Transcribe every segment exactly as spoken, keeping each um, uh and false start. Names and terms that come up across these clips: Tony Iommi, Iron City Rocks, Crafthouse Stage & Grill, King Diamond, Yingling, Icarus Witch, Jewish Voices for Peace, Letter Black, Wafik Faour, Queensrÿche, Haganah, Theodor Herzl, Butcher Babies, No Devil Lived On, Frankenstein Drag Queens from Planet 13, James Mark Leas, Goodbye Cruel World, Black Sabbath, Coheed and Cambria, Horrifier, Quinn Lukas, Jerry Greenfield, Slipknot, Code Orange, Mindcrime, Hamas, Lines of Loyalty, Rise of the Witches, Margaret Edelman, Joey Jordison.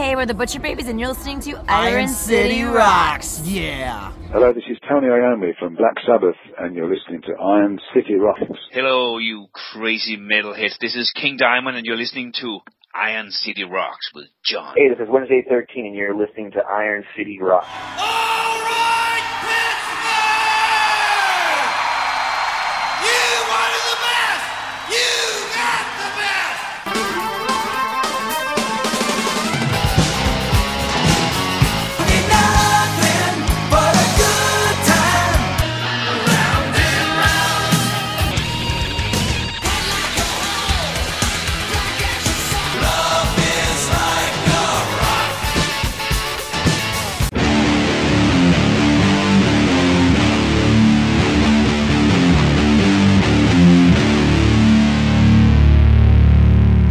Hey, we're the Butcher Babies, and you're listening to Iron City Rocks. Yeah. Hello, this is Tony Iommi from Black Sabbath, and you're listening to Iron City Rocks. Hello, you crazy metalheads. This is King Diamond, and you're listening to Iron City Rocks with John. Hey, this is Wednesday thirteen, and you're listening to Iron City Rocks. Oh!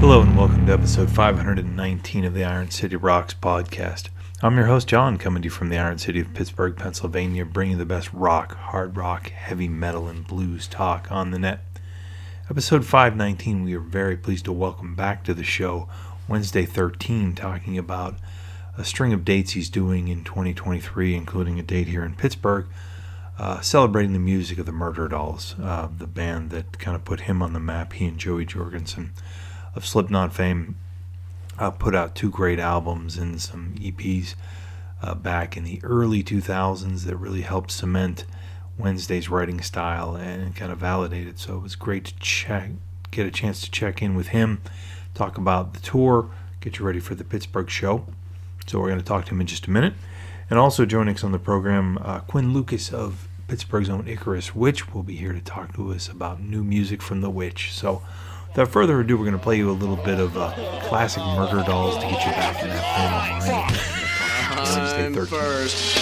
Hello and welcome to episode five hundred nineteen of the Iron City Rocks podcast. I'm your host John, coming to you from the Iron City of Pittsburgh, Pennsylvania, bringing the best rock, hard rock, heavy metal, and blues talk on the net. Episode five nineteen, we are very pleased to welcome back to the show Wednesday thirteen, talking about a string of dates he's doing in twenty twenty-three, including a date here in Pittsburgh, uh, celebrating the music of the Murderdolls, uh, the band that kind of put him on the map, he and Joey Jorgensen of Slipknot fame. Uh, put out two great albums and some E Ps uh, back in the early two thousands that really helped cement Wednesday's writing style and kind of validate it. So it was great to check, get a chance to check in with him, talk about the tour, get you ready for the Pittsburgh show. So we're going to talk to him in just a minute. And also joining us on the program, uh, Quinn Lukas of Pittsburgh's own Icarus Witch will be here to talk to us about new music from the Witch. So without further ado, we're going to play you a little bit of uh, classic Murderdolls to get you back in that frame of mind. Wednesday thirteen.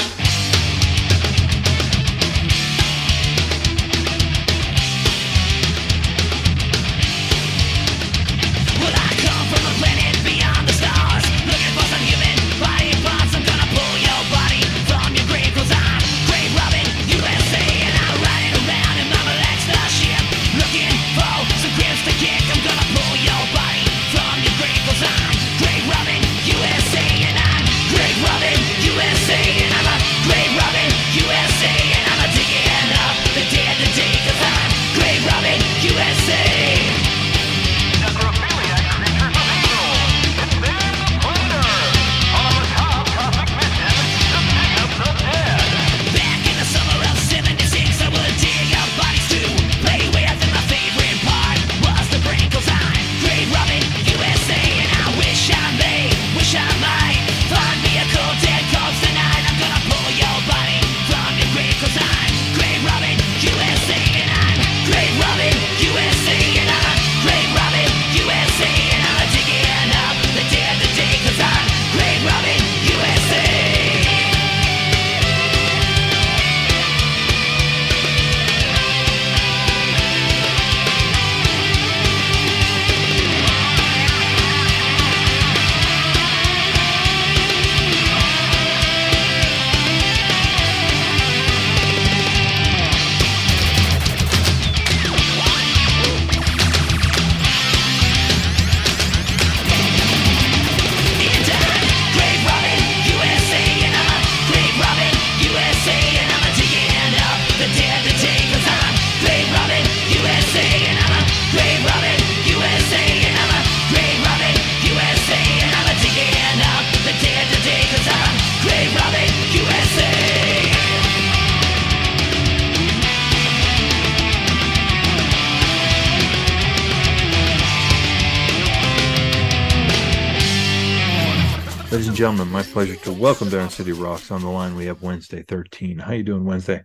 Ladies and gentlemen, my pleasure to welcome Iron City Rocks. On the line, we have Wednesday thirteen. How you doing, Wednesday?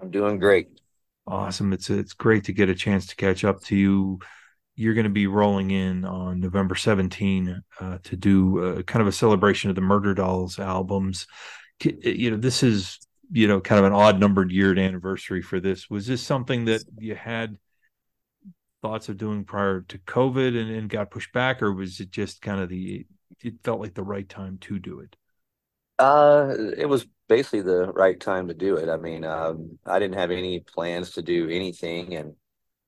I'm doing great. Awesome. It's it's great to get a chance to catch up to you. You're going to be rolling in on November seventeenth uh, to do uh, kind of a celebration of the Murderdolls albums. You know, this is, you know, kind of an odd numbered year anniversary for this. Was this something that you had thoughts of doing prior to COVID and, and got pushed back, or was it just kind of the it felt like the right time to do it? Uh, it was basically the right time to do it. I mean, um, I didn't have any plans to do anything, and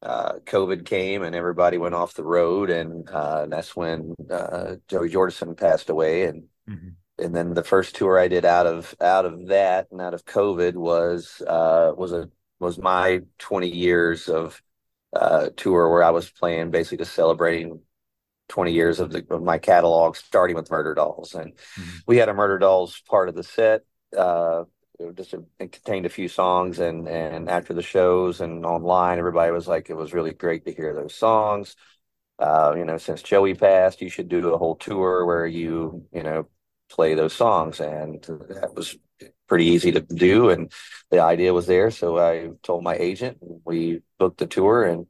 uh, COVID came and everybody went off the road, and uh, and that's when uh, Joey Jordison passed away, and mm-hmm. and then the first tour I did out of out of that and out of COVID was uh, was a was my twenty years of uh, tour where I was playing, basically celebrating twenty years of, the, of my catalog, starting with Murderdolls, and mm-hmm. we had a Murderdolls part of the set. Uh, it just a, it contained a few songs, and and after the shows and online, everybody was like, it was really great to hear those songs. Uh, you know, since Joey passed, you should do a whole tour where you you know play those songs, and that was pretty easy to do, and the idea was there. So I told my agent, and we booked the tour, and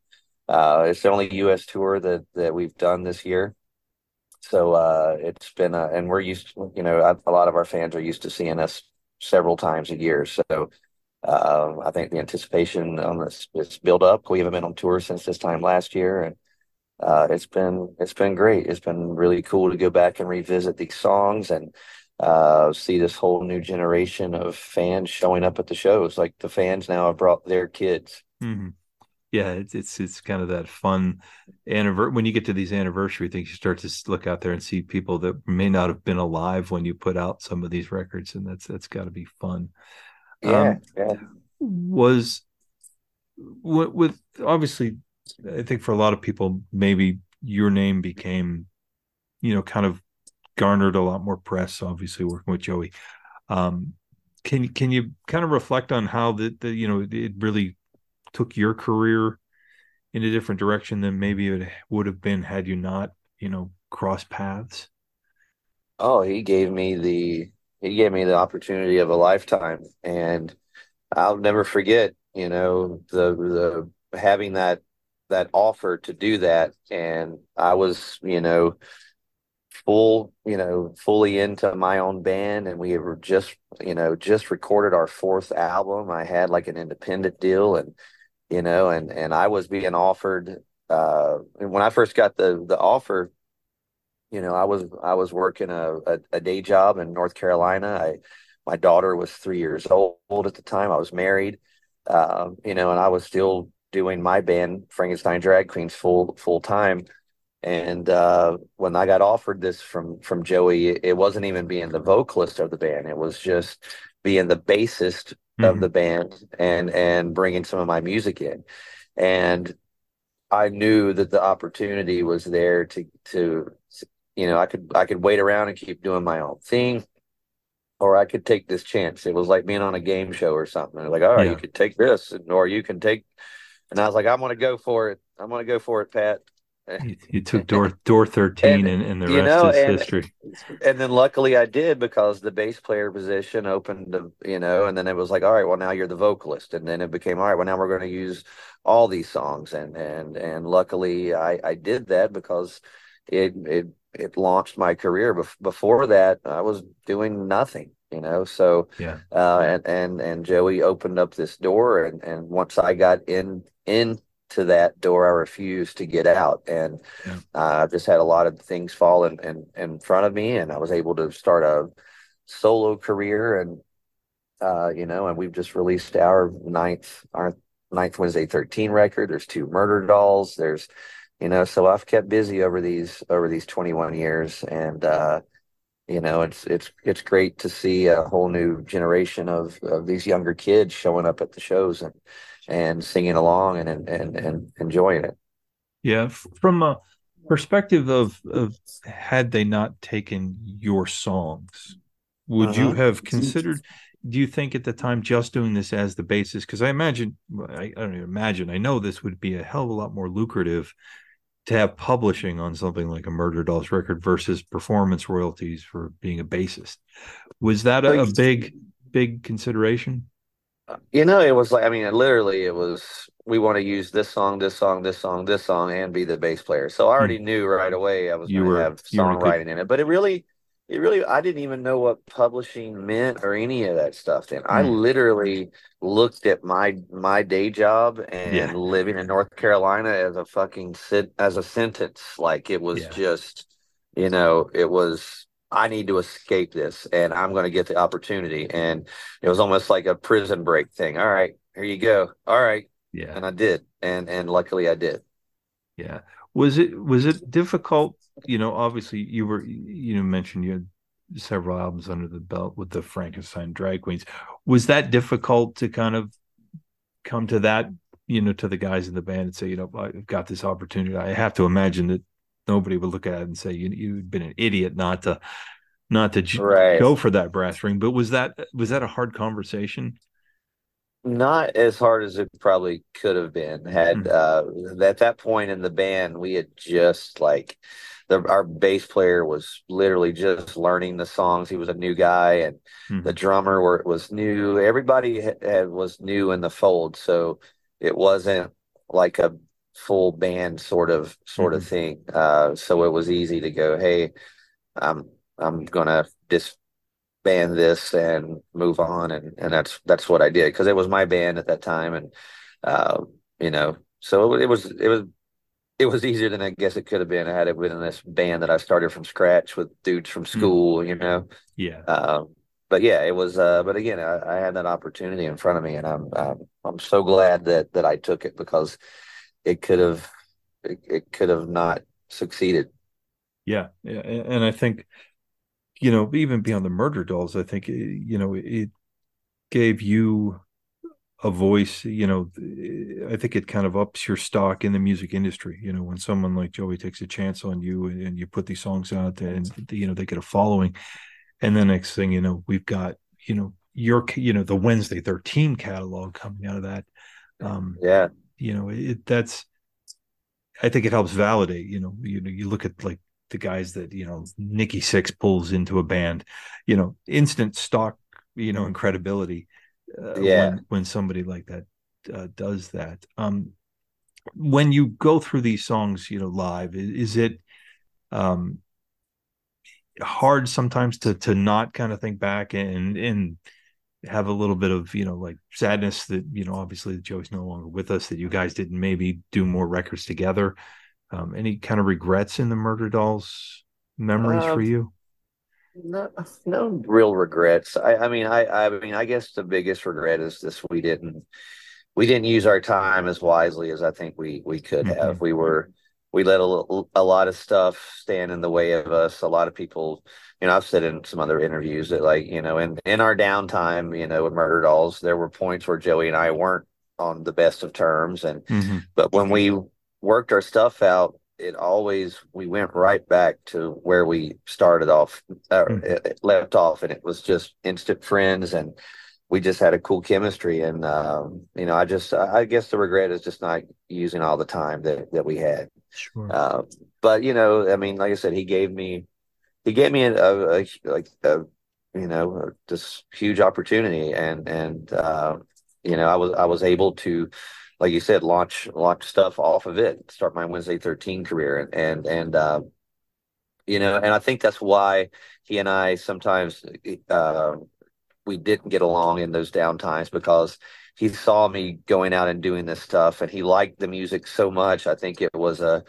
uh, it's the only U S tour that that we've done this year. So uh, it's been, a, and we're used to, you know, a lot of our fans are used to seeing us several times a year. So uh, I think the anticipation on this is built up. We haven't been on tour since this time last year, and uh, it's been it's been great. It's been really cool to go back and revisit these songs and uh, see this whole new generation of fans showing up at the shows. Like the fans now have brought their kids. Mm-hmm. Yeah, it's, it's it's kind of that fun anniversary. When you get to these anniversary things, you start to look out there and see people that may not have been alive when you put out some of these records, and that's that's got to be fun. Yeah, um, yeah. Was with, with obviously, I think for a lot of people, maybe your name became, you know, kind of garnered a lot more press. Obviously, working with Joey, um, can can you kind of reflect on how the, the you know it really took your career in a different direction than maybe it would have been had you not, you know, crossed paths? Oh, he gave me the, he gave me the opportunity of a lifetime, and I'll never forget, you know, the, the having that, that offer to do that. And I was, you know, full, you know, fully into my own band, and we were just, you know, just recorded our fourth album. I had like an independent deal, and, you know, and, and I was being offered, uh, when I first got the, the offer, you know, I was, I was working a, a, a day job in North Carolina. I, my daughter was three years old at the time. I was married, uh, you know, and I was still doing my band, Frankenstein Drag Queens, full, full time. And uh, when I got offered this from, from Joey, it, it wasn't even being the vocalist of the band. It was just being the bassist of the band and and bringing some of my music in, and I knew that the opportunity was there to to you know I could I could wait around and keep doing my own thing, or I could take this chance. It was like being on a game show or something. They're like, all right, yeah. You could take this, or you can take, and I was like, I'm gonna go for it. I'm gonna go for it, Pat. You, you took door door thirteen, and, and, and the rest know, is and, history. And then luckily I did, because the bass player position opened, you know, and then it was like, all right, well, now you're the vocalist. And then it became, all right, well, now we're going to use all these songs. And and and luckily I, I did that, because it it it launched my career. Before that, I was doing nothing, you know. So yeah, uh, and, and and Joey opened up this door, and, and once I got in in. to that door, I refused to get out, and yeah. uh, I just had a lot of things fall in, in, in front of me, and I was able to start a solo career, and uh, you know, and we've just released our ninth, our ninth Wednesday thirteen record. There's two Murderdolls. There's, you know, so I've kept busy over these over these twenty-one years, and uh, you know, it's it's it's great to see a whole new generation of of these younger kids showing up at the shows and. and singing along and, and and and enjoying it. Yeah, from a perspective of of had they not taken your songs, would uh-huh. you have considered, do you think at the time, just doing this as the basis? Because I imagine, I, I don't even imagine, I know this would be a hell of a lot more lucrative to have publishing on something like a Murderdolls record versus performance royalties for being a bassist. Was that a, a big, big consideration? You know, it was like, I mean, literally it was, we want to use this song, this song, this song, this song, and be the bass player. So I already knew right away I was going to have songwriting in it. But it really, it really, I didn't even know what publishing meant or any of that stuff then. Mm. I literally looked at my my day job and yeah. living in North Carolina as a fucking, as a sentence. Like it was yeah. just, you know, it was... I need to escape this, and I'm going to get the opportunity. And it was almost like a prison break thing. All right, here you go. All right. Yeah. And I did. and and luckily I did. Yeah. Was it was it difficult? You know, obviously you were you mentioned you had several albums under the belt with the Frankenstein Drag Queens. Was that difficult to kind of come to that, you know, to the guys in the band and say, you know, I've got this opportunity? I have to imagine that nobody would look at it and say you, you've been an idiot not to not to right. go for that brass ring. But was that was that a hard conversation? Not as hard as it probably could have been had uh, at that point in the band. We had just like the, our bass player was literally just learning the songs. He was a new guy, and mm-hmm. the drummer were, was new. Everybody had, had, was new in the fold. So it wasn't like a full band sort of, sort mm-hmm. of thing. Uh, so it was easy to go, hey, I'm, I'm going to just ban this and move on. And, and that's, that's what I did. Cause it was my band at that time. And, uh, you know, so it, it was, it was, it was easier than I guess it could have been. I had it within this band that I started from scratch with dudes from school, mm. you know? Yeah. Uh, but yeah, it was, uh, but again, I, I had that opportunity in front of me, and I'm, I'm, I'm so glad that, that I took it, because it could have, it, it could have not succeeded. Yeah. Yeah. And I think, you know, even beyond the Murderdolls, I think, you know, it gave you a voice. You know, I think it kind of ups your stock in the music industry. You know, when someone like Joey takes a chance on you and, and you put these songs out there, and, you know, they get a following. And the next thing, you know, we've got, you know, your, you know, the Wednesday thirteen catalog coming out of that. Um, yeah. You know, it, that's, I think it helps validate, you know, you know, you look at like, the guys that, you know, Nikki Sixx pulls into a band, you know, instant stock, you know, and credibility uh, yeah. when, when somebody like that uh, does that. Um, when you go through these songs, you know, live, is it um, hard sometimes to to not kind of think back and and have a little bit of, you know, like sadness that, you know, obviously that Joey's no longer with us, that you guys didn't maybe do more records together? Um, any kind of regrets in the Murderdolls memories uh, for you? No, no real regrets. I, I mean, I, I mean, I guess the biggest regret is this: we didn't, we didn't use our time as wisely as I think we we could mm-hmm. have. We were, we let a, a lot of stuff stand in the way of us. A lot of people, you know, I've said in some other interviews that, like, you know, in in our downtime, you know, with Murderdolls, there were points where Joey and I weren't on the best of terms, and mm-hmm. but when we worked our stuff out, it always, we went right back to where we started off, or mm-hmm. it, it left off, and it was just instant friends, and we just had a cool chemistry. And um, you know, I just, I guess the regret is just not using all the time that, that we had. Sure. Uh, but you know, I mean, like I said, he gave me, he gave me a, a, a like a, you know, this huge opportunity, and and uh, you know, I was I was able to, like you said, launch launch stuff off of it, start my Wednesday thirteen career. And, and, and uh, you know, and I think that's why he and I sometimes uh, we didn't get along in those downtimes, because he saw me going out and doing this stuff, and he liked the music so much. I think it was a,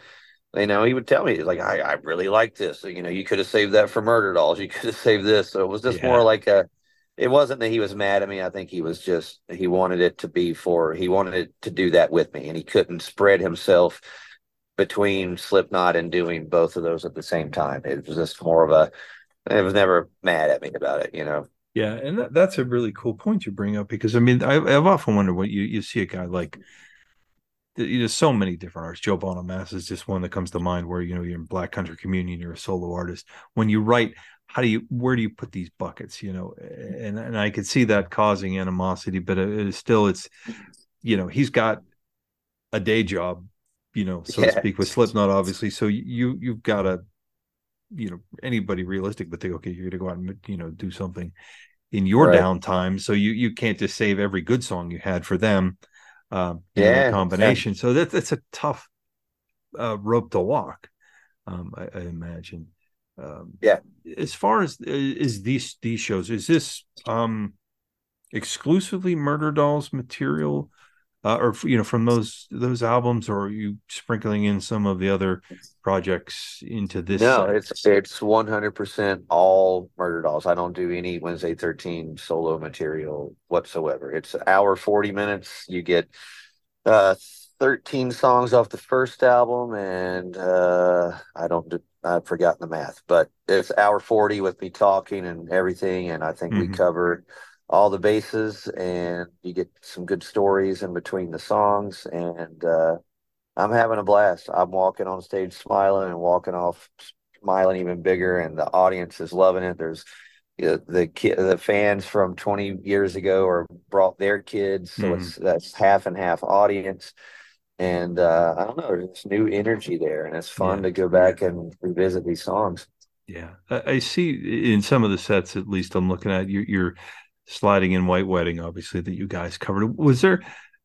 you know, he would tell me, like, I, I really like this. You know, you could have saved that for Murderdolls. You could have saved this. So it was just yeah. more like a, it wasn't that he was mad at me. I think he was just, he wanted it to be for, he wanted it to do that with me, and he couldn't spread himself between Slipknot and doing both of those at the same time. It was just more of a, it was never mad at me about it, you know? Yeah. And that, that's a really cool point you bring up, because I mean, I, I've often wondered what you, you see a guy like, there's so many different artists. Joe Bonamassa is just one that comes to mind, where, you know, you're in Black Country Communion, you're a solo artist. When you write, how do you, where do you put these buckets, you know? And and I could see that causing animosity, but it is still, it's, you know, he's got a day job, you know, so yeah. to speak, with Slipknot, obviously. So you, you've got to, you know, anybody realistic would think, okay, you're going to go out and, you know, do something in your right. downtime. So you, you can't just save every good song you had for them. Um, yeah. Know, combination. Yeah. So that, that's a tough uh, rope to walk, um, I, I imagine. Um, yeah. As far as is these these shows, is this um, exclusively Murderdolls material, uh, or you know, from those those albums, or are you sprinkling in some of the other projects into this? No, set? it's it's one hundred percent all Murderdolls. I don't do any Wednesday thirteen solo material whatsoever. It's an hour forty minutes. You get uh, thirteen songs off the first album, and uh, I don't, I've forgotten the math, but it's hour forty with me talking and everything, and I think mm-hmm. we covered all the bases, and you get some good stories in between the songs, and uh, I'm having a blast. I'm walking on stage smiling and walking off smiling even bigger, and the audience is loving it. There's you know, the ki- the fans from twenty years ago are brought their kids, so mm-hmm. it's that's half and half audience, and uh I don't know, there's this new energy there, and it's fun yeah. to go back and revisit these songs. Yeah, I, I see in some of the sets, at least I'm looking at, you're, you're sliding in White Wedding, obviously, that you guys covered. Was there,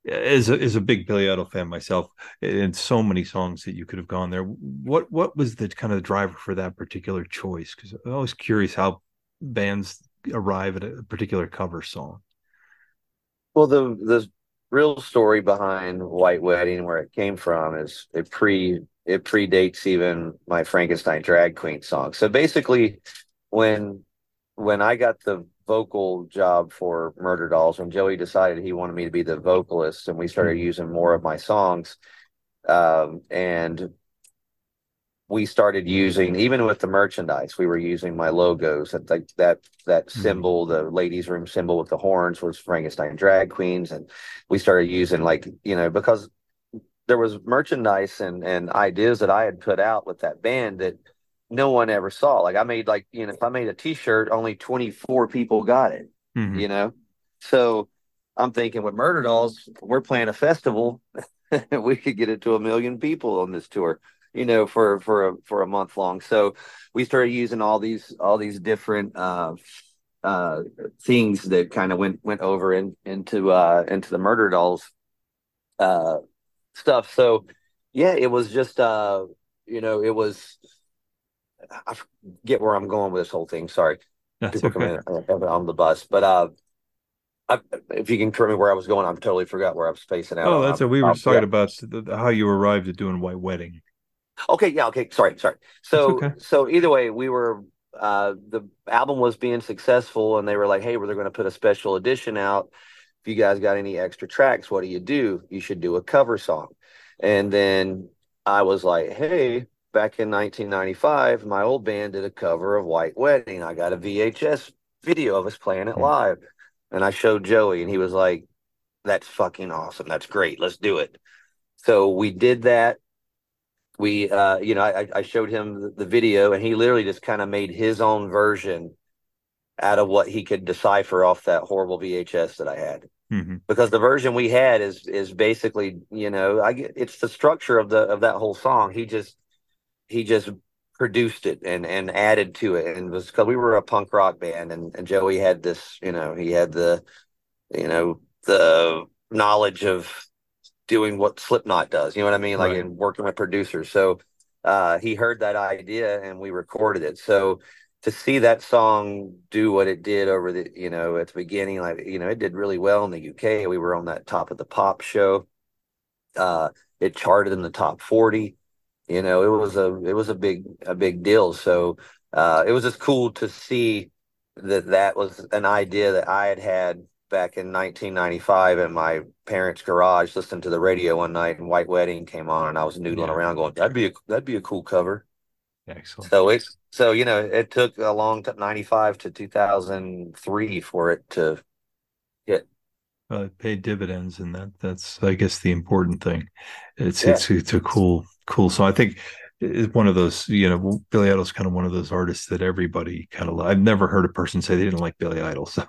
as a, as a big Billy Idol fan myself, and so many songs that you could have gone there, what what was the kind of driver for that particular choice? Because I'm always curious how bands arrive at a particular cover song. Well, the the real story behind White Wedding, where it came from, is it pre it predates even my Frankenstein Drag Queen song. So basically, when when I got the vocal job for Murderdolls, when Joey decided he wanted me to be the vocalist, and we started mm-hmm. using more of my songs, um, and we started using, even with the merchandise, we were using my logos. That that that, that mm-hmm. symbol, the ladies' room symbol with the horns, was Frankenstein Drag Queens, and we started using, like, you know, because there was merchandise and and ideas that I had put out with that band that no one ever saw. Like, I made, like, you know, if I made a t-shirt, only twenty-four people got it, mm-hmm. you know? So I'm thinking, with Murderdolls, we're playing a festival. We could get it to a million people on this tour, you know, for, for a, for a month long. So we started using all these, all these different, uh, uh, things that kind of went, went over in, into, uh, into the Murderdolls, uh, stuff. So yeah, it was just, uh, you know, it was, I forget where I'm going with this whole thing. Sorry. That's people okay. come in on the bus. But uh, I, if you can correct me where I was going, I totally forgot where I was spacing out. Oh, that's I'm, it. We were I'm, talking yeah. about how you arrived at doing White Wedding. Okay. Yeah. Okay. Sorry. Sorry. So, okay. so either way, we were, uh, the album was being successful, and they were like, hey, we're going to put a special edition out. If you guys got any extra tracks, what do you do? You should do a cover song. And then I was like, hey, back in nineteen ninety-five, my old band did a cover of White Wedding. I got a V H S video of us playing it live. And I showed Joey, and he was like, that's fucking awesome. That's great. Let's do it. So we did that. We, uh, you know, I, I showed him the video, and he literally just kind of made his own version out of what he could decipher off that horrible V H S that I had. Mm-hmm. Because the version we had is is basically, you know, I get, it's the structure of the of that whole song. He just He just produced it and, and added to it, and it was because we were a punk rock band, and, and Joey had this, you know, he had the, you know, the knowledge of doing what Slipknot does, you know what I mean, like right. and working with producers. So uh, he heard that idea, and we recorded it. So to see that song do what it did over the, you know, at the beginning, like, you know, it did really well in the U K. We were on that Top of the Pop show. Uh, it charted in the top forty. You know, it was a it was a big a big deal. So uh, it was just cool to see that that was an idea that I had had back in nineteen ninety-five in my parents' garage, listening to the radio one night, and White Wedding came on, and I was noodling yeah. around going, that'd be a, that'd be a cool cover. Excellent. So it's so you know it took a long time, ninety-five to two thousand three, for it to get. Uh, pay dividends, and that that's I guess the important thing. It's yeah. it's it's a cool cool song. I think it's one of those, you know, Billy Idol's kind of one of those artists that everybody kind of. I've never heard a person say they didn't like Billy Idol. So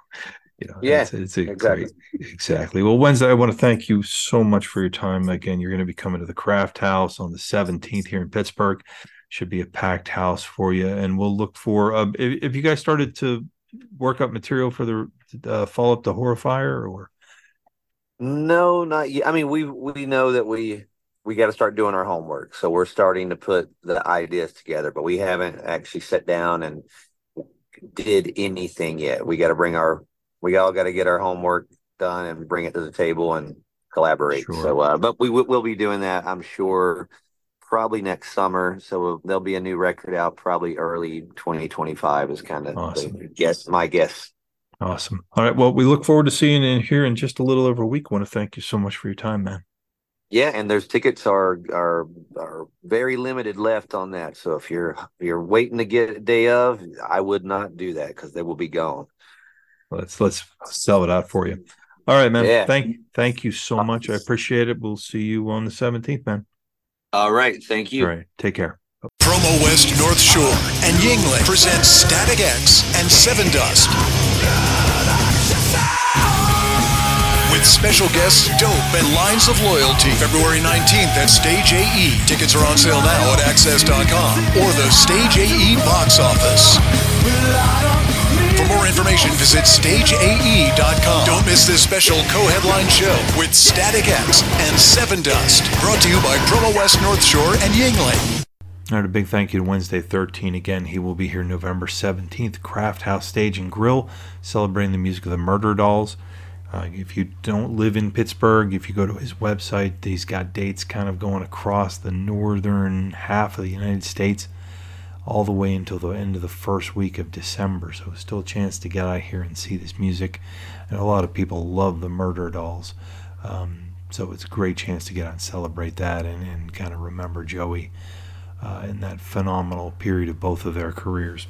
you know, yeah, it's, it's a exactly great, exactly. Well, Wednesday, I want to thank you so much for your time. Again, you're going to be coming to the Craft House on the seventeenth here in Pittsburgh. Should be a packed house for you, and we'll look for uh, if, if you guys started to work up material for the uh, follow up to Horrifier or. No, not yet. I mean, we we know that we we got to start doing our homework, so we're starting to put the ideas together, but we haven't actually sat down and did anything yet. We got to bring our we all got to get our homework done and bring it to the table and collaborate. Sure. So, uh, but we w- we'll be doing that, I'm sure, probably next summer. So we'll, there'll be a new record out probably early twenty twenty-five is kind of awesome. the guess my guess. Awesome. All right. Well, we look forward to seeing you in here in just a little over a week. I want to thank you so much for your time, man. Yeah, and those tickets are are are very limited left on that. So if you're you're waiting to get a day of, I would not do that because they will be gone. Let's let's sell it out for you. All right, man. Yeah. Thank thank you so much. I appreciate it. We'll see you on the seventeenth, man. All right. Thank you. All right. Take care. Promo West North Shore and Yingling presents Static X and Seven Dust. With special guests Dope and Lines of Loyalty, February nineteenth at Stage A E. Tickets are on sale now at access dot com or the Stage A E box office. For more information, visit stage A E dot com. Don't miss this special co-headline show with Static X and Seven Dust. Brought to you by Promo West North Shore and Yingling. All right, a big thank you to Wednesday thirteen again. He will be here November seventeenth, Craft House Stage and Grill, celebrating the music of the Murderdolls. Uh, if you don't live in Pittsburgh, if you go to his website, he's got dates kind of going across the northern half of the United States all the way until the end of the first week of December. So still a chance to get out here and see this music. And a lot of people love the Murderdolls. Um, so it's a great chance to get out and celebrate that and, and kind of remember Joey uh, in that phenomenal period of both of their careers.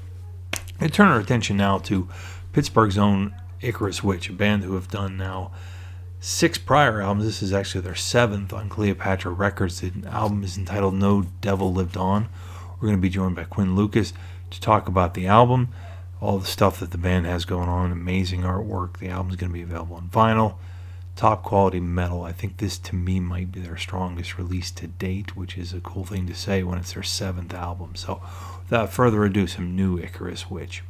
And turn our attention now to Pittsburgh's own Icarus Witch, a band who have done now six prior albums. This is actually their seventh on Cleopatra Records. The album is entitled No Devil Lived On. We're going to be joined by Quinn Lukas to talk about the album, all the stuff that the band has going on, amazing artwork. The album's going to be available on vinyl, top quality metal. I think this, to me, might be their strongest release to date, which is a cool thing to say when it's their seventh album. So without further ado, some new Icarus Witch.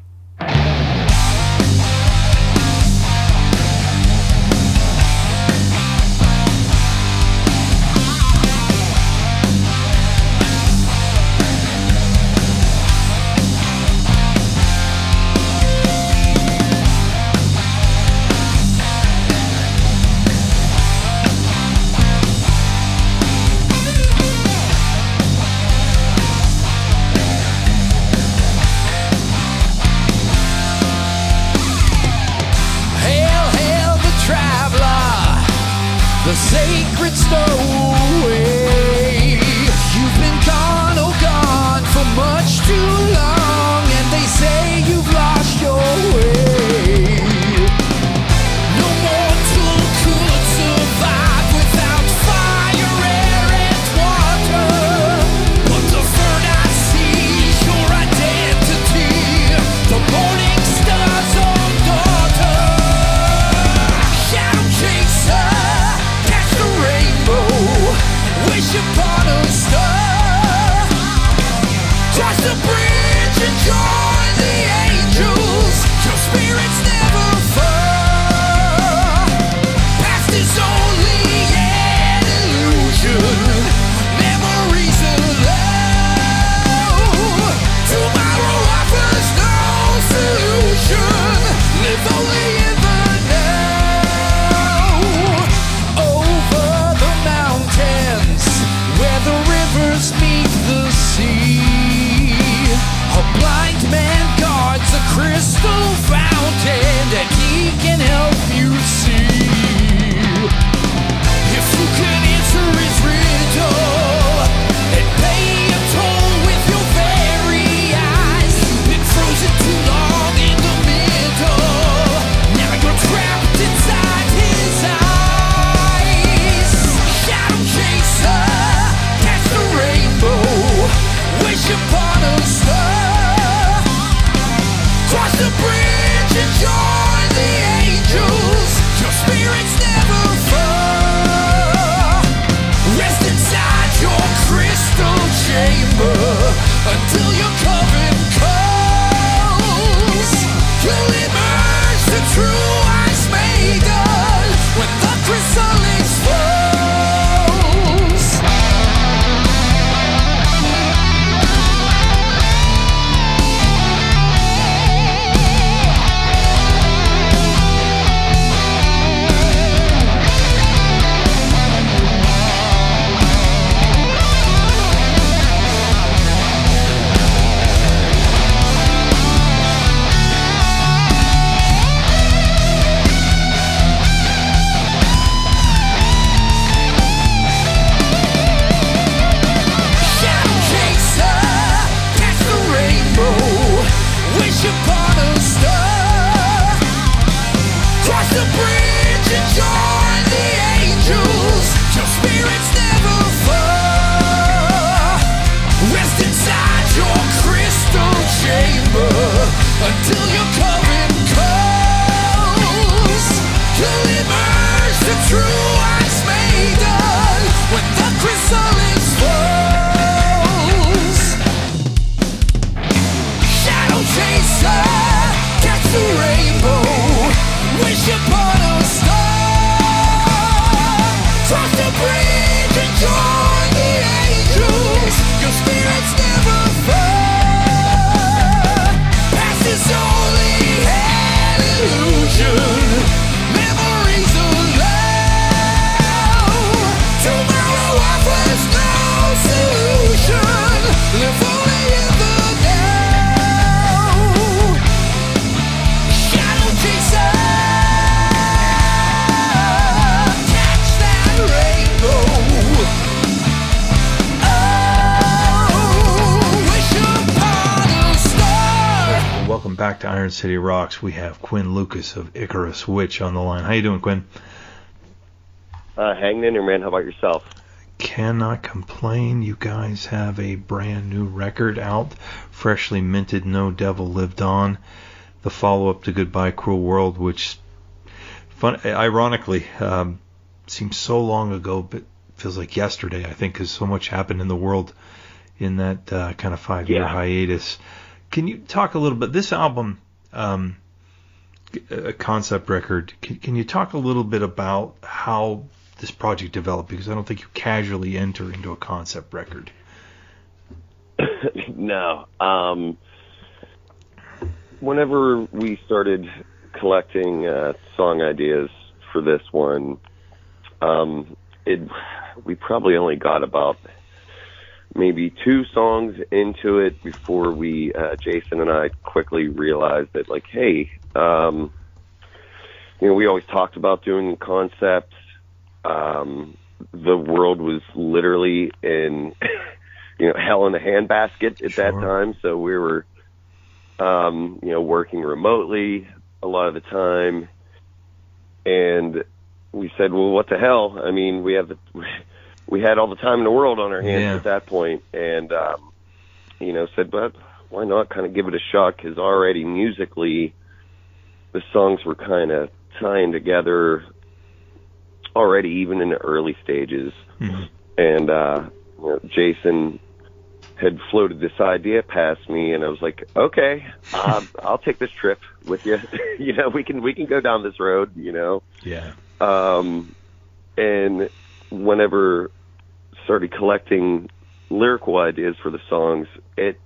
Chase her, catch the rainbow. Back to Iron City Rocks. We have Quinn Lukas of Icarus Witch on the line. How you doing, Quinn? Uh, hanging in here, man. How about yourself? Cannot complain. You guys have a brand new record out, freshly minted, No Devil Lived On, the follow-up to Goodbye Cruel World, which, fun, ironically, um, seems so long ago, but feels like yesterday, I think, because so much happened in the world in that uh, kind of five-year yeah. hiatus. Can you talk a little bit, this album, um, a concept record, can, can you talk a little bit about how this project developed? Because I don't think you casually enter into a concept record. No. Um, whenever we started collecting uh, song ideas for this one, um, it we probably only got about... maybe two songs into it before we, uh, Jason and I quickly realized that, like, hey, um, you know, we always talked about doing concepts. Um, the world was literally in, you know, hell in a handbasket at sure. that time. So we were, um, you know, working remotely a lot of the time. And we said, well, what the hell? I mean, we have the... we had all the time in the world on our hands yeah. at that point, and, um, you know, said, but why not kind of give it a shot? Because already musically, the songs were kind of tying together already, even in the early stages. Mm-hmm. And uh, you know, Jason had floated this idea past me, and I was like, okay, uh, I'll take this trip with you. You know, we can we can go down this road, you know. Yeah. Um, and whenever... started collecting lyrical ideas for the songs, it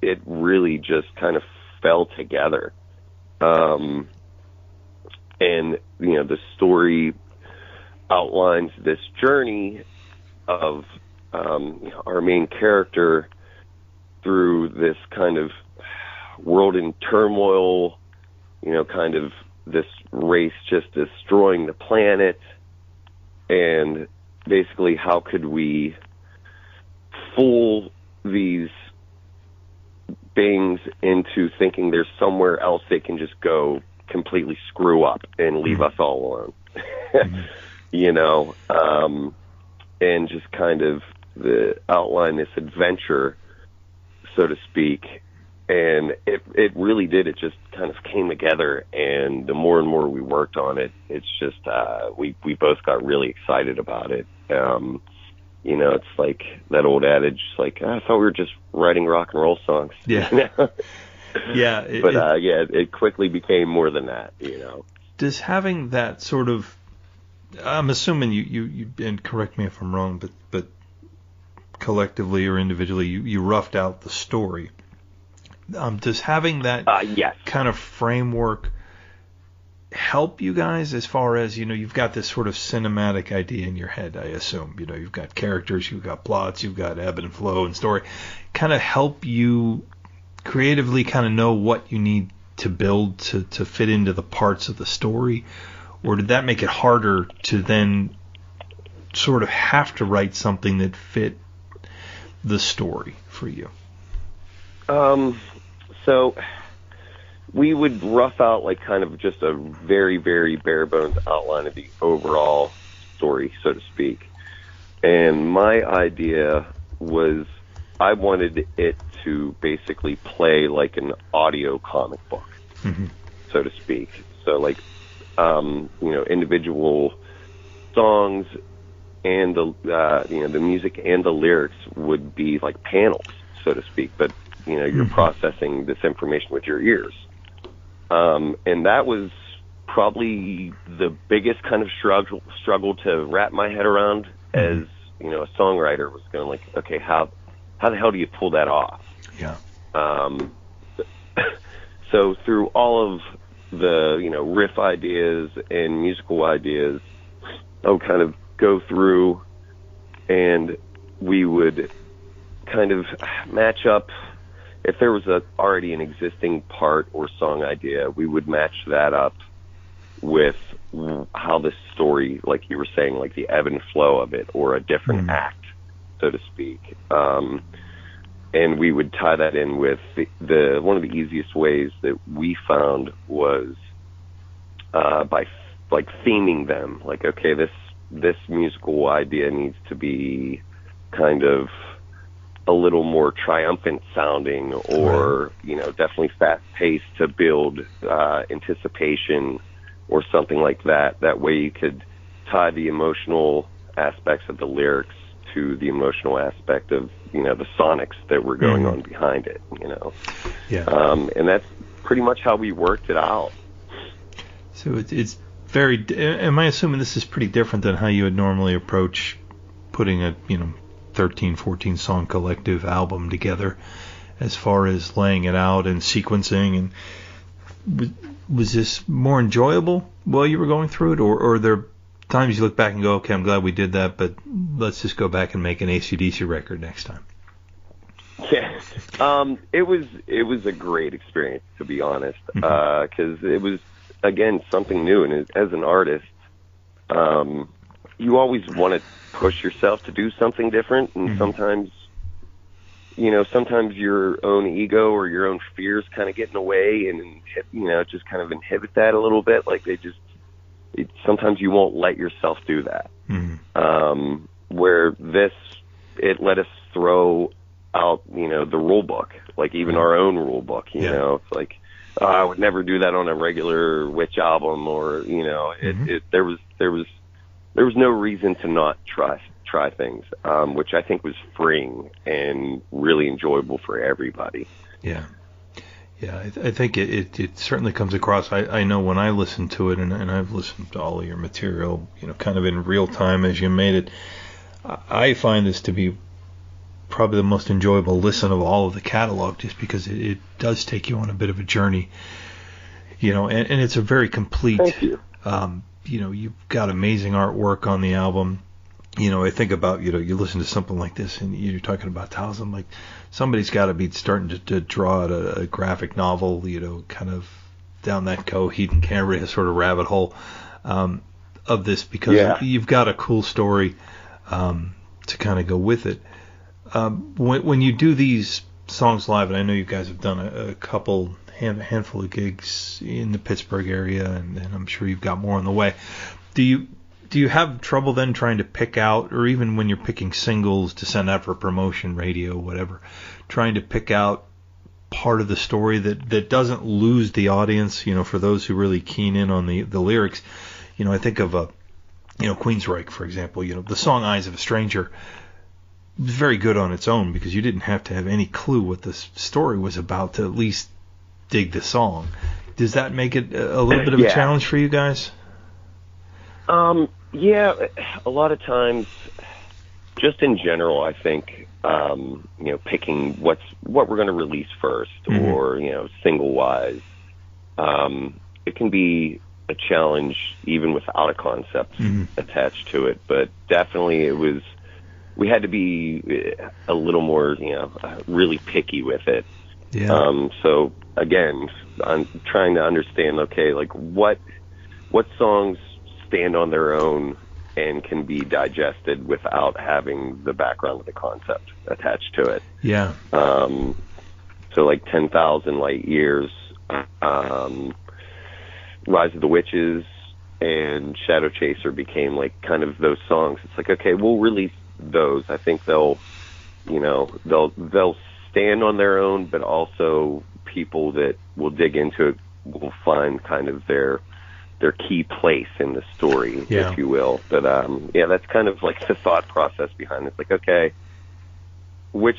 it really just kind of fell together. Um, and, you know, the story outlines this journey of um, our main character through this kind of world in turmoil, you know, kind of this race just destroying the planet, and basically, how could we fool these beings into thinking there's somewhere else they can just go completely screw up and leave us all alone? Mm-hmm. You know, um, and just kind of the outline this adventure, so to speak. And it it really did. It just kind of came together, and the more and more we worked on it, it's just uh, we we both got really excited about it. Um, you know, it's like that old adage, like I thought we were just writing rock and roll songs. Yeah, yeah. It, but it, uh, yeah, it quickly became more than that. You know, does having that sort of, I'm assuming you you, you and correct me if I'm wrong, but but collectively or individually, you, you roughed out the story. Um, does having that uh, yes. kind of framework help you guys as far as, you know, you've got this sort of cinematic idea in your head, I assume. You know, you've got characters, you've got plots, you've got ebb and flow and story. Kind of help you creatively kind of know what you need to build to, to fit into the parts of the story? Or did that make it harder to then sort of have to write something that fit the story for you? Um, so we would rough out like kind of just a very, very bare bones outline of the overall story, so to speak. And my idea was I wanted it to basically play like an audio comic book, mm-hmm. so to speak. So like, um, you know, individual songs and the, uh, you know, the music and the lyrics would be like panels, so to speak, but you know, you're mm-hmm. processing this information with your ears. Um, and that was probably the biggest kind of struggle struggle to wrap my head around as, you know, a songwriter was going like, okay, how how the hell do you pull that off? Yeah. Um, so through all of the, you know, riff ideas and musical ideas, I would kind of go through and we would kind of match up. If there was a, already an existing part or song idea, we would match that up with how the story, like you were saying, like the ebb and flow of it, or a different mm. act, so to speak. Um, and we would tie that in with the, the one of the easiest ways that we found was uh, by like theming them. Like, okay, this this musical idea needs to be kind of a little more triumphant sounding, or, you know, definitely fast paced to build uh, anticipation or something like that. That way you could tie the emotional aspects of the lyrics to the emotional aspect of, you know, the sonics that were going mm-hmm. on behind it, you know. Yeah. Um, and that's pretty much how we worked it out. So it, it's very, am I assuming this is pretty different than how you would normally approach putting a, you know, thirteen, fourteen song collective album together, as far as laying it out and sequencing? And was, was this more enjoyable while you were going through it, or, or are there times you look back and go, okay, I'm glad we did that, but let's just go back and make an A C D C record next time? Yeah, um, it was it was a great experience, to be honest, because mm-hmm. uh, it was, again, something new, and as an artist, um, you always want to push yourself to do something different, and mm-hmm. sometimes, you know, sometimes your own ego or your own fears kind of get in the way and, you know, just kind of inhibit that a little bit. Like, they just, it, sometimes you won't let yourself do that. Mm-hmm. Um, where this, it let us throw out, you know, the rule book, like even our own rule book, you yeah. know, it's like, oh, I would never do that on a regular Witch album, or, you know, mm-hmm. it, it, there was, there was, There was no reason to not try try things, um, which I think was freeing and really enjoyable for everybody. Yeah, yeah, I, th- I think it, it, it certainly comes across. I, I know when I listen to it, and, and I've listened to all of your material, you know, kind of in real time as you made it, I find this to be probably the most enjoyable listen of all of the catalog, just because it, it does take you on a bit of a journey, you know, and, and it's a very complete. Thank you. Um, you know, you've got amazing artwork on the album. You know, I think about, you know, you listen to something like this and you're talking about thousand, like, somebody's got to be starting to, to draw a, a graphic novel, you know, kind of down that Coheed and Cambria sort of rabbit hole um, of this, because yeah. you've got a cool story um, to kind of go with it. Um, when, when you do these songs live, and I know you guys have done a, a couple... a handful of gigs in the Pittsburgh area, and, and I'm sure you've got more on the way. Do you do you have trouble then trying to pick out, or even when you're picking singles to send out for promotion, radio, whatever, trying to pick out part of the story that, that doesn't lose the audience, you know, for those who really keen in on the, the lyrics? You know, I think of, a, you know, Queensrÿche, for example, you know, the song Eyes of a Stranger was very good on its own, because you didn't have to have any clue what the story was about to at least dig the song. Does that make it a little bit of yeah. a challenge for you guys? Um, yeah, a lot of times, just in general, I think, um, you know, picking what's what we're going to release first, mm-hmm. or, you know, single wise, um, it can be a challenge even without a concept mm-hmm. attached to it. But definitely, it was we had to be a little more, you know, really picky with it. Yeah. Um, so again, I'm trying to understand, okay, like what, what songs stand on their own and can be digested without having the background of the concept attached to it. Yeah. Um, so like ten thousand Light Years, um, Rise of the Witches and Shadow Chaser became like kind of those songs. It's like, okay, we'll release those. I think they'll, you know, they'll, they'll stand on their own, but also people that will dig into it will find kind of their their key place in the story, yeah. if you will. But um, yeah, that's kind of like the thought process behind it. It's like, okay, which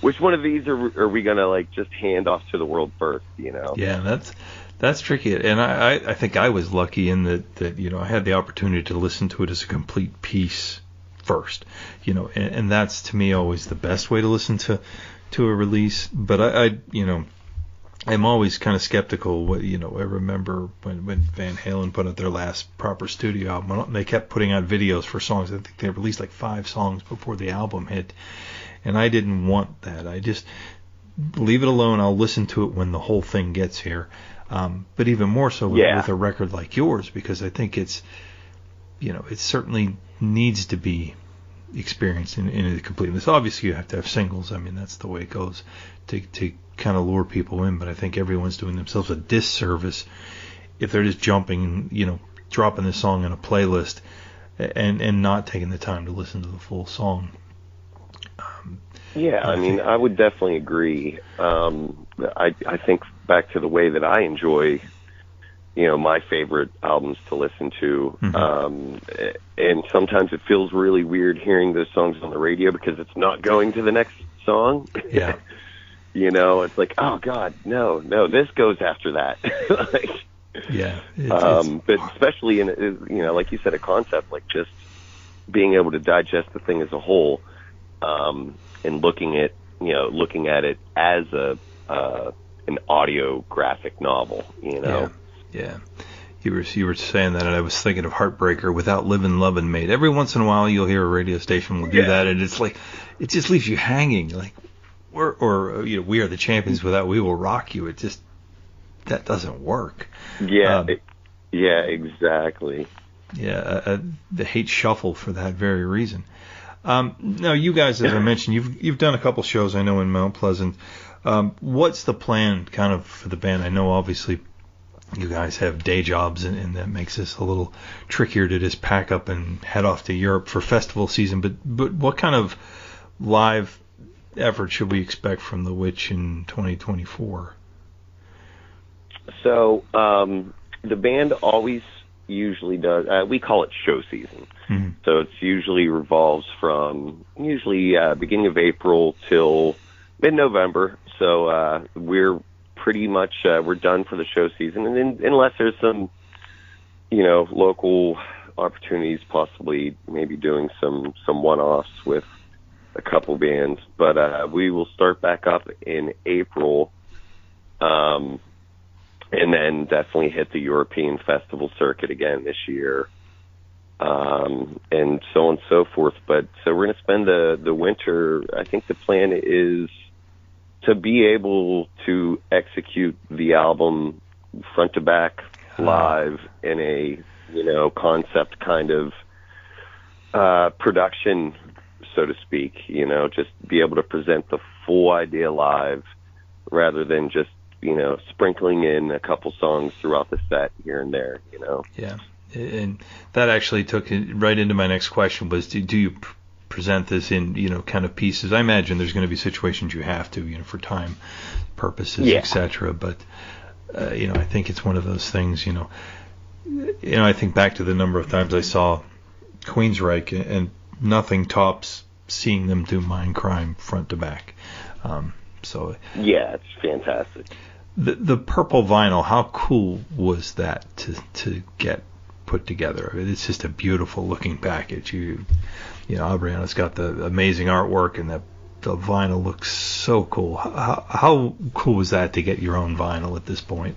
which one of these are, are we gonna like just hand off to the world first? You know? Yeah, that's That's tricky, and I, I think I was lucky in that, that you know, I had the opportunity to listen to it as a complete piece first, you know, and, and that's to me always the best way to listen to to a release. But I, I you know, I'm always kind of skeptical. What, you know, I remember when, when Van Halen put out their last proper studio album, they kept putting out videos for songs. I think they released like five songs before the album hit, and I didn't want that. I just leave it alone. I'll listen to it when the whole thing gets here. Um, but even more so with, yeah. with a record like yours, because I think it's, you know, it certainly needs to be experienced in, in completeness. Obviously, you have to have singles. I mean, that's the way it goes to to. kind of lure people in, but I think everyone's doing themselves a disservice if they're just jumping, you know, dropping this song in a playlist and and not taking the time to listen to the full song. Um, yeah, I, I mean, think, I would definitely agree. Um, I I think back to the way that I enjoy, you know, my favorite albums to listen to, mm-hmm. um, and sometimes it feels really weird hearing those songs on the radio because it's not going to the next song. Yeah. You know, it's like, oh, God, no, no, this goes after that. like, yeah. It's, um, it's... But especially in, you know, like you said, a concept like just being able to digest the thing as a whole, um, and looking at, you know, looking at it as a uh, an audio graphic novel, you know. Yeah. yeah. You were, you were saying that, and I was thinking of Heartbreaker, Without Livin' Lovin' Made. Every once in a while you'll hear a radio station will do yeah. that, and it's like, it just leaves you hanging, like, Or, or you know, We Are the Champions Without We Will Rock You. It just, that doesn't work. Yeah, um, it, yeah, exactly. Yeah, I, I hate Shuffle for that very reason. Um, now, you guys, as I mentioned, you've you've done a couple shows, I know, in Mount Pleasant. Um, what's the plan, kind of, for the band? I know, obviously, you guys have day jobs, and, and that makes this a little trickier to just pack up and head off to Europe for festival season. But but what kind of live effort should we expect from The Witch in twenty twenty-four? So um, the band always usually does, uh, we call it show season. Mm-hmm. So it's usually revolves from usually uh, beginning of April till mid-November. So uh, we're pretty much, uh, we're done for the show season. And then unless there's some, you know, local opportunities, possibly maybe doing some, some one-offs with a couple bands, but uh, we will start back up in April, um, and then definitely hit the European festival circuit again this year, um, and so on and so forth. But so we're going to spend the, the winter. I think the plan is to be able to execute the album front to back live in a, you know, concept kind of uh, production, so to speak, you know, just be able to present the full idea live rather than just, you know, sprinkling in a couple songs throughout the set here and there, you know? Yeah. And that actually took it right into my next question was, do, do you pr- present this in, you know, kind of pieces? I imagine there's going to be situations you have to, you know, for time purposes, yeah. et cetera. But, uh, you know, I think it's one of those things, you know, you know, I think back to the number of times I saw Queensrÿche, and, and nothing tops seeing them do Mindcrime front to back. Um, so yeah, it's fantastic. The the purple vinyl, how cool was that to to get put together? I mean, it's just a beautiful looking package. You you know, Aubriana's got the amazing artwork, and the the vinyl looks so cool. How, how cool was that to get your own vinyl at this point?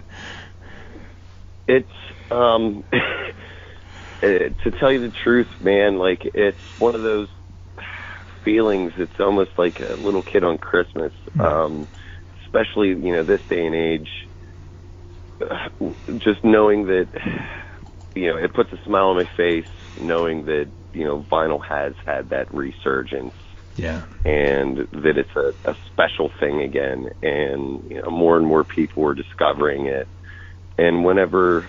It's um. It, to tell you the truth, man, like, it's one of those feelings. It's almost like a little kid on Christmas, um, especially, you know, this day and age, uh, just knowing that, you know, it puts a smile on my face, knowing that, you know, vinyl has had that resurgence. Yeah. And that it's a, a special thing again. And, you know, more and more people are discovering it. And whenever,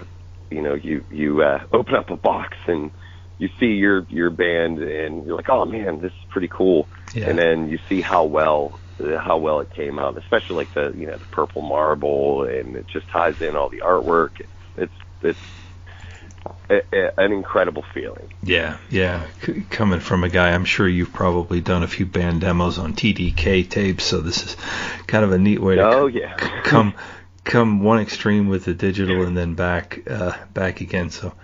you know, you, you uh, open up a box and you see your, your band, and you're like, oh, man, this is pretty cool. Yeah. And then you see how well how well it came out, especially like the, you know, the purple marble, and it just ties in all the artwork. It's it's, it's a, a, an incredible feeling. Yeah, yeah. C- coming from a guy, I'm sure you've probably done a few band demos on T D K tapes, so this is kind of a neat way to oh, c- yeah. c- come... come one extreme with the digital and then back uh, back again. So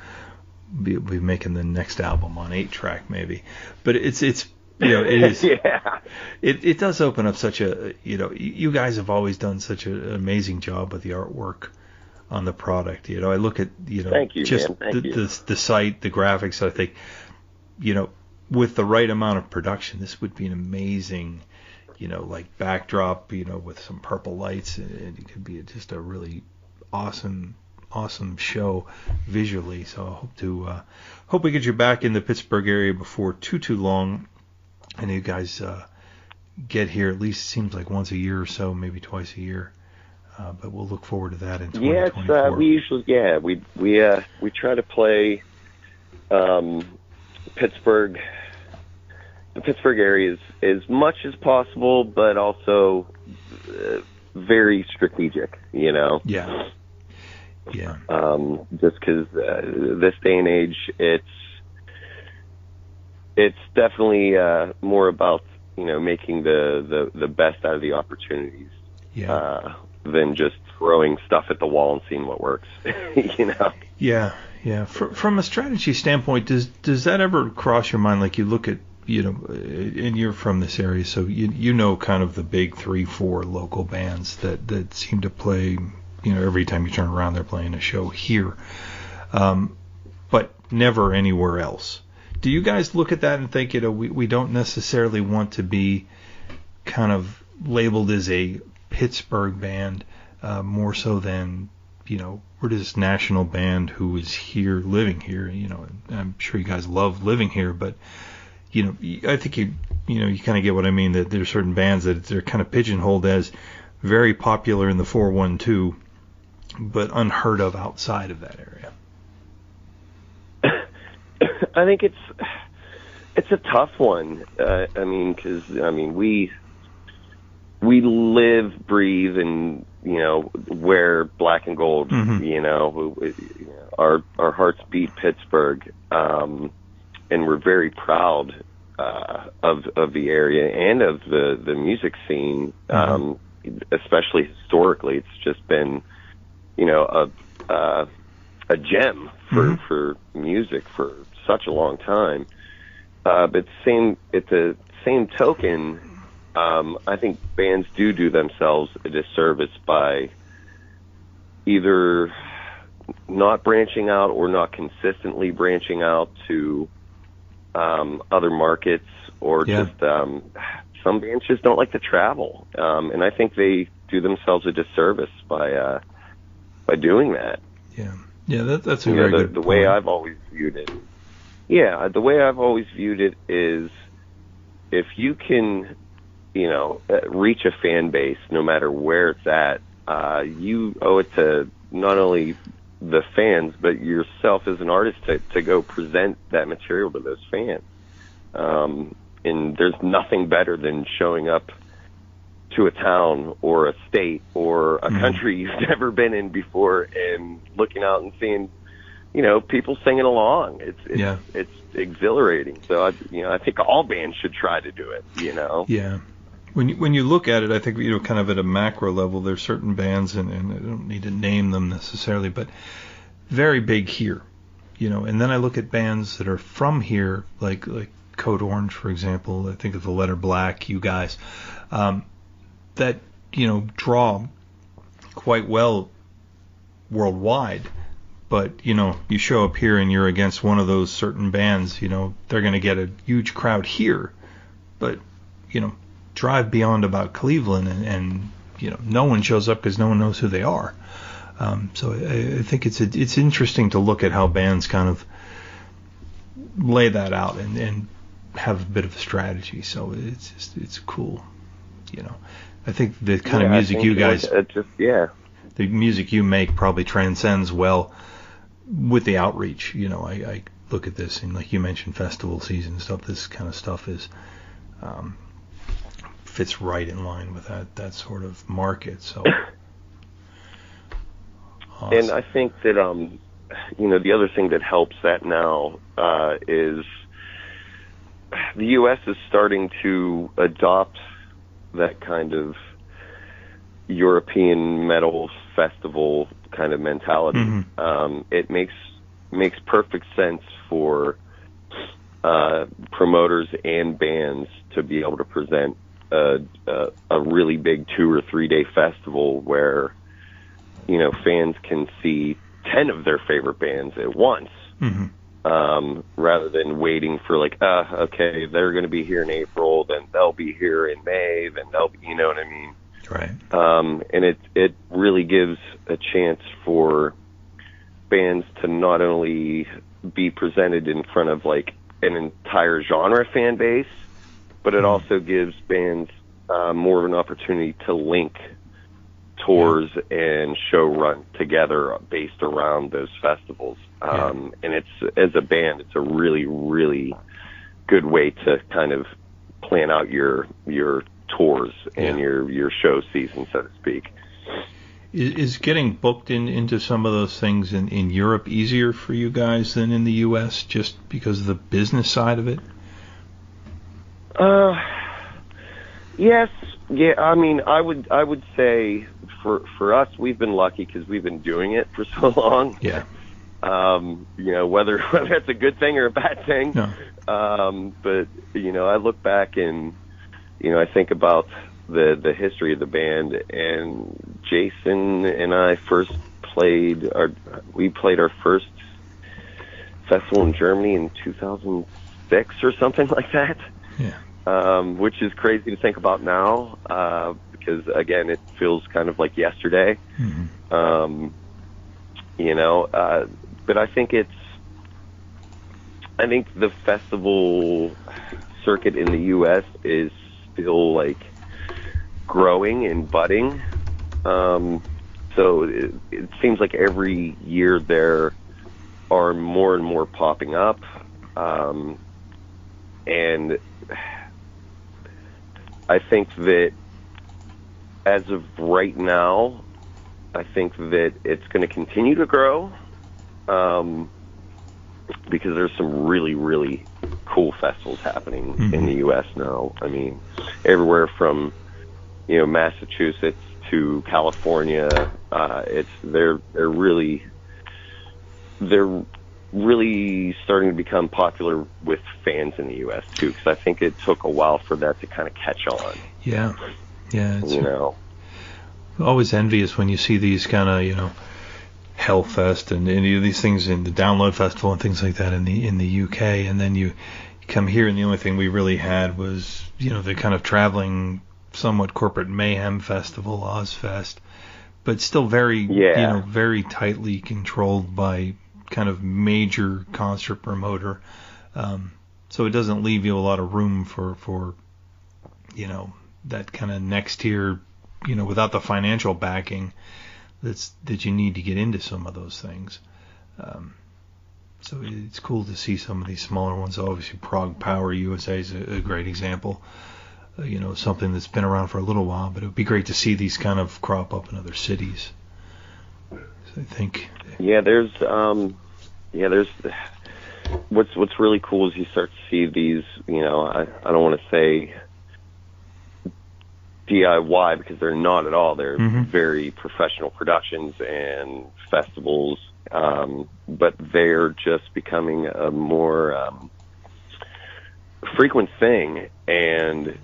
we'll be making the next album on eight track maybe. But it's it's you know it is yeah. it it does open up such a you know you guys have always done such an amazing job with the artwork on the product. You know I look at you know Thank you, just man. Thank the, you. the the site, the graphics. I think you know with the right amount of production, this would be an amazing. You know, like backdrop, you know, with some purple lights, and it could be just a really awesome, awesome show visually. So I hope to, uh, hope we get you back in the Pittsburgh area before too, too long. And you guys uh, get here at least seems like once a year or so, maybe twice a year. Uh, but we'll look forward to that in twenty twenty-four. Yes, uh, we usually, yeah, we we uh, we try to play um, Pittsburgh. The Pittsburgh area is as much as possible, but also uh, very strategic, you know? Yeah. Yeah. Um, just because uh, this day and age, it's it's definitely uh, more about, you know, making the, the, the best out of the opportunities yeah. uh, than just throwing stuff at the wall and seeing what works, you know? Yeah, yeah. For, from a strategy standpoint, does does that ever cross your mind? Like you look at, you know, and you're from this area, so you you know kind of the big three, four local bands that, that seem to play, you know, every time you turn around, they're playing a show here, um, but never anywhere else. Do you guys look at that and think, you know, we, we don't necessarily want to be kind of labeled as a Pittsburgh band uh, more so than, you know, we're this national band who is here, living here, you know, and I'm sure you guys love living here, but... You know, I think you you know you kind of get what I mean. That there's certain bands that they're kind of pigeonholed as very popular in the four one two, but unheard of outside of that area. I think it's it's a tough one. Uh, I mean, because I mean we we live, breathe, and you know wear black and gold. Mm-hmm. You know, our our hearts beat Pittsburgh. Um, And we're very proud uh, of of the area and of the, the music scene, um, especially historically. It's just been, you know, a uh, a gem for mm-hmm. for music for such a long time. Uh, but same at the same token, um, I think bands do do themselves a disservice by either not branching out or not consistently branching out to. Um, other markets or yeah. just um, some bands just don't like to travel, um, and I think they do themselves a disservice by uh, by doing that. Yeah, yeah, that, that's a you very know, the, good. The point. way I've always viewed it, yeah, the way I've always viewed it is if you can, you know, reach a fan base no matter where it's at, uh, you owe it to not only the fans, but yourself as an artist to, to go present that material to those fans. Um, and there's nothing better than showing up to a town or a state or a mm-hmm. country you've never been in before and looking out and seeing, you know, people singing along. It's it's, yeah. it's exhilarating. So, I, you know, I think all bands should try to do it, you know? Yeah. When you, when you look at it, I think, you know, kind of at a macro level, there's certain bands, and, and I don't need to name them necessarily, but very big here, you know. And then I look at bands that are from here, like like Code Orange, for example. I think of the letter Black, you guys, um, that, you know, draw quite well worldwide. But, you know, you show up here and you're against one of those certain bands, you know, they're going to get a huge crowd here. But, you know, drive beyond about Cleveland and, and you know no one shows up because no one knows who they are, um, so I, I think it's a, it's interesting to look at how bands kind of lay that out and, and have a bit of a strategy. So it's just, it's cool, you know. I think the kind yeah, of music you guys it just, yeah the music you make probably transcends well with the outreach, you know. I, I look at this and like you mentioned festival season and stuff, this kind of stuff is um fits right in line with that, that sort of market. So, awesome. And I think that um, you know, the other thing that helps that now uh, is the U S is starting to adopt that kind of European metal festival kind of mentality. Mm-hmm. Um, it makes makes perfect sense for uh, promoters and bands to be able to present a, a, a really big two or three day festival where, you know, fans can see ten of their favorite bands at once. Mm-hmm. Um, rather than waiting for like, ah, uh, okay, they're going to be here in April, then they'll be here in May, then they'll be, you know what I mean? Right. Um, and it, it really gives a chance for bands to not only be presented in front of like an entire genre fan base, but it also gives bands uh, more of an opportunity to link tours and show run together based around those festivals. Um, yeah. And it's, as a band, it's a really, really good way to kind of plan out your, your tours and yeah. your, your show season, so to speak. Is getting booked in, into some of those things in, in Europe easier for you guys than in the U S just because of the business side of it? Uh, yes. Yeah. I mean, I would, I would say for, for us, we've been lucky because we've been doing it for so long. Yeah. Um, you know, whether, whether that's a good thing or a bad thing. No. Um, but, you know, I look back and, you know, I think about the, the history of the band, and Jason and I first played our, we played our first festival in Germany in two thousand six or something like that. Yeah. Um, which is crazy to think about now, uh, because again, it feels kind of like yesterday. Mm-hmm. Um, you know, uh, but I think it's, I think the festival circuit in the U S is still like growing and budding. Um, so it, it seems like every year there are more and more popping up. Um, and I think that as of right now, I think that it's going to continue to grow, um, because there's some really, really cool festivals happening mm-hmm. in the U S now. I mean, everywhere from, you know, Massachusetts to California, uh, it's, they're, they're really, they're really starting to become popular with fans in the U S too, because I think it took a while for that to kind of catch on. Yeah, yeah. It's, you know, always envious when you see these kind of, you know, Hellfest and any of these things in the Download Festival and things like that in the in the U K, and then you come here and the only thing we really had was, you know, the kind of traveling, somewhat corporate Mayhem Festival, Ozfest, but still very, yeah. you know, very tightly controlled by kind of major concert promoter, um, so it doesn't leave you a lot of room for, for, you know, that kind of next tier, you know, without the financial backing that's that you need to get into some of those things. Um, so it's cool to see some of these smaller ones. Obviously, Prague Power U S A is a, a great example. Uh, you know, something that's been around for a little while, but it would be great to see these kind of crop up in other cities. I think. Yeah, there's, um, yeah, there's. What's what's really cool is you start to see these. You know, I, I don't want to say D I Y because they're not at all. They're mm-hmm. very professional productions and festivals, um, but they're just becoming a more um, frequent thing. And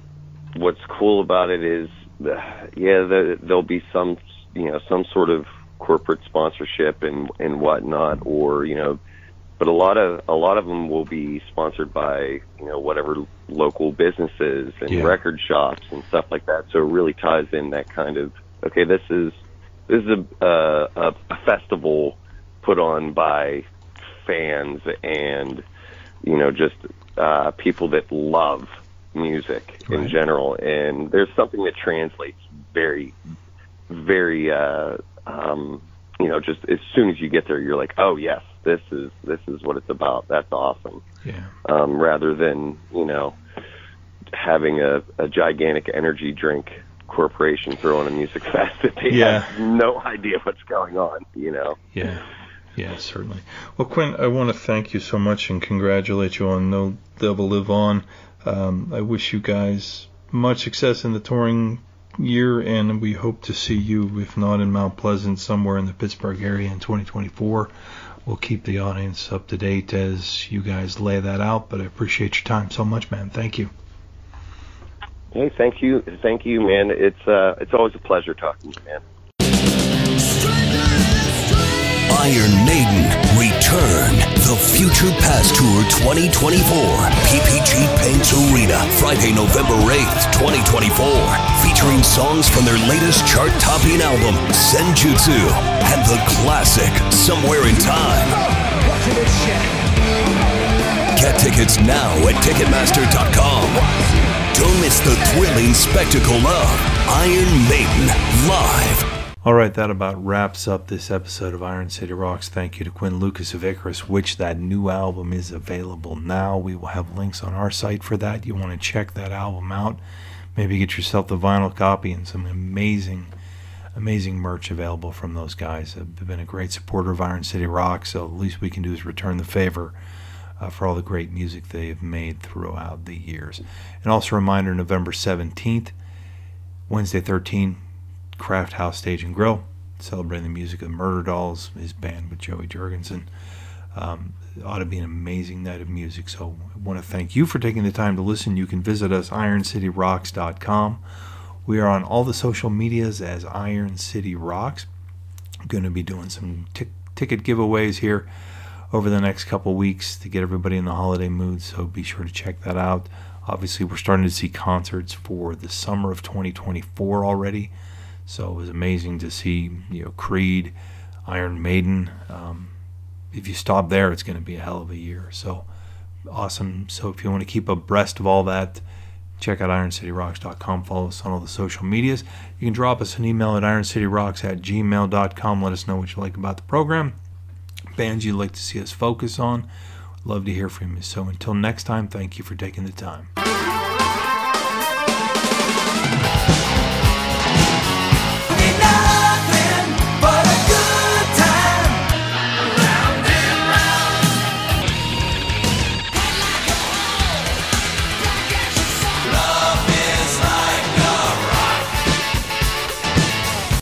what's cool about it is, yeah, the, there'll be some, you know, some sort of corporate sponsorship and and whatnot, or, you know, but a lot of a lot of them will be sponsored by, you know, whatever local businesses and yeah. record shops and stuff like that. So it really ties in that kind of, okay, this is this is a uh, a festival put on by fans and, you know, just uh, people that love music right. in general. And there's something that translates very, very. Uh, Um, you know, just as soon as you get there, you're like, oh yes, this is this is what it's about. That's awesome. Yeah. Um, rather than, you know, having a, a gigantic energy drink corporation throw on a music fest that they yeah. have no idea what's going on. You know. Yeah. Yeah, certainly. Well, Quinn, I want to thank you so much and congratulate you on No Devil Live On. Um, I wish you guys much success in the touring year, and we hope to see you, if not in Mount Pleasant, somewhere in the Pittsburgh area in twenty twenty-four. We'll keep the audience up to date as you guys lay that out, but I appreciate your time so much, man. Thank you. Hey, thank you. Thank you, man. It's uh, it's always a pleasure talking to you, man. Iron Maiden Return, the Future Past Tour twenty twenty-four, P P G Paints Arena, Friday, November eighth, twenty twenty-four. Featuring songs from their latest chart-topping album, Senjutsu, and the classic, Somewhere in Time. Get tickets now at Ticketmaster dot com. Don't miss the thrilling spectacle of Iron Maiden live. All right, that about wraps up this episode of Iron City Rocks. Thank you to Quinn Lukas of Icarus Witch. That new album is available now. We will have links on our site for that. You want to check that album out. Maybe get yourself the vinyl copy and some amazing, amazing merch available from those guys. They've been a great supporter of Iron City Rocks, so the least we can do is return the favor Uh, for all the great music they've made throughout the years. And also a reminder, November seventeenth, Wednesday thirteen, Craft House Stage and Grill, celebrating the music of Murderdolls, his band with Joey Jorgensen. Um, it ought to be an amazing night of music, so I want to thank you for taking the time to listen. You can visit us, iron city rocks dot com. We are on all the social medias as Iron City Rocks. I'm going to be doing some t- ticket giveaways here over the next couple weeks to get everybody in the holiday mood, so be sure to check that out. Obviously, we're starting to see concerts for the summer of twenty twenty-four already, so it was amazing to see, you know, Creed, Iron Maiden. Um, if you stop there, it's going to be a hell of a year. So awesome. So if you want to keep abreast of all that, check out iron city rocks dot com. Follow us on all the social medias. You can drop us an email at iron city rocks at gmail dot com. Let us know what you like about the program, bands you'd like to see us focus on. Love to hear from you. So until next time, thank you for taking the time.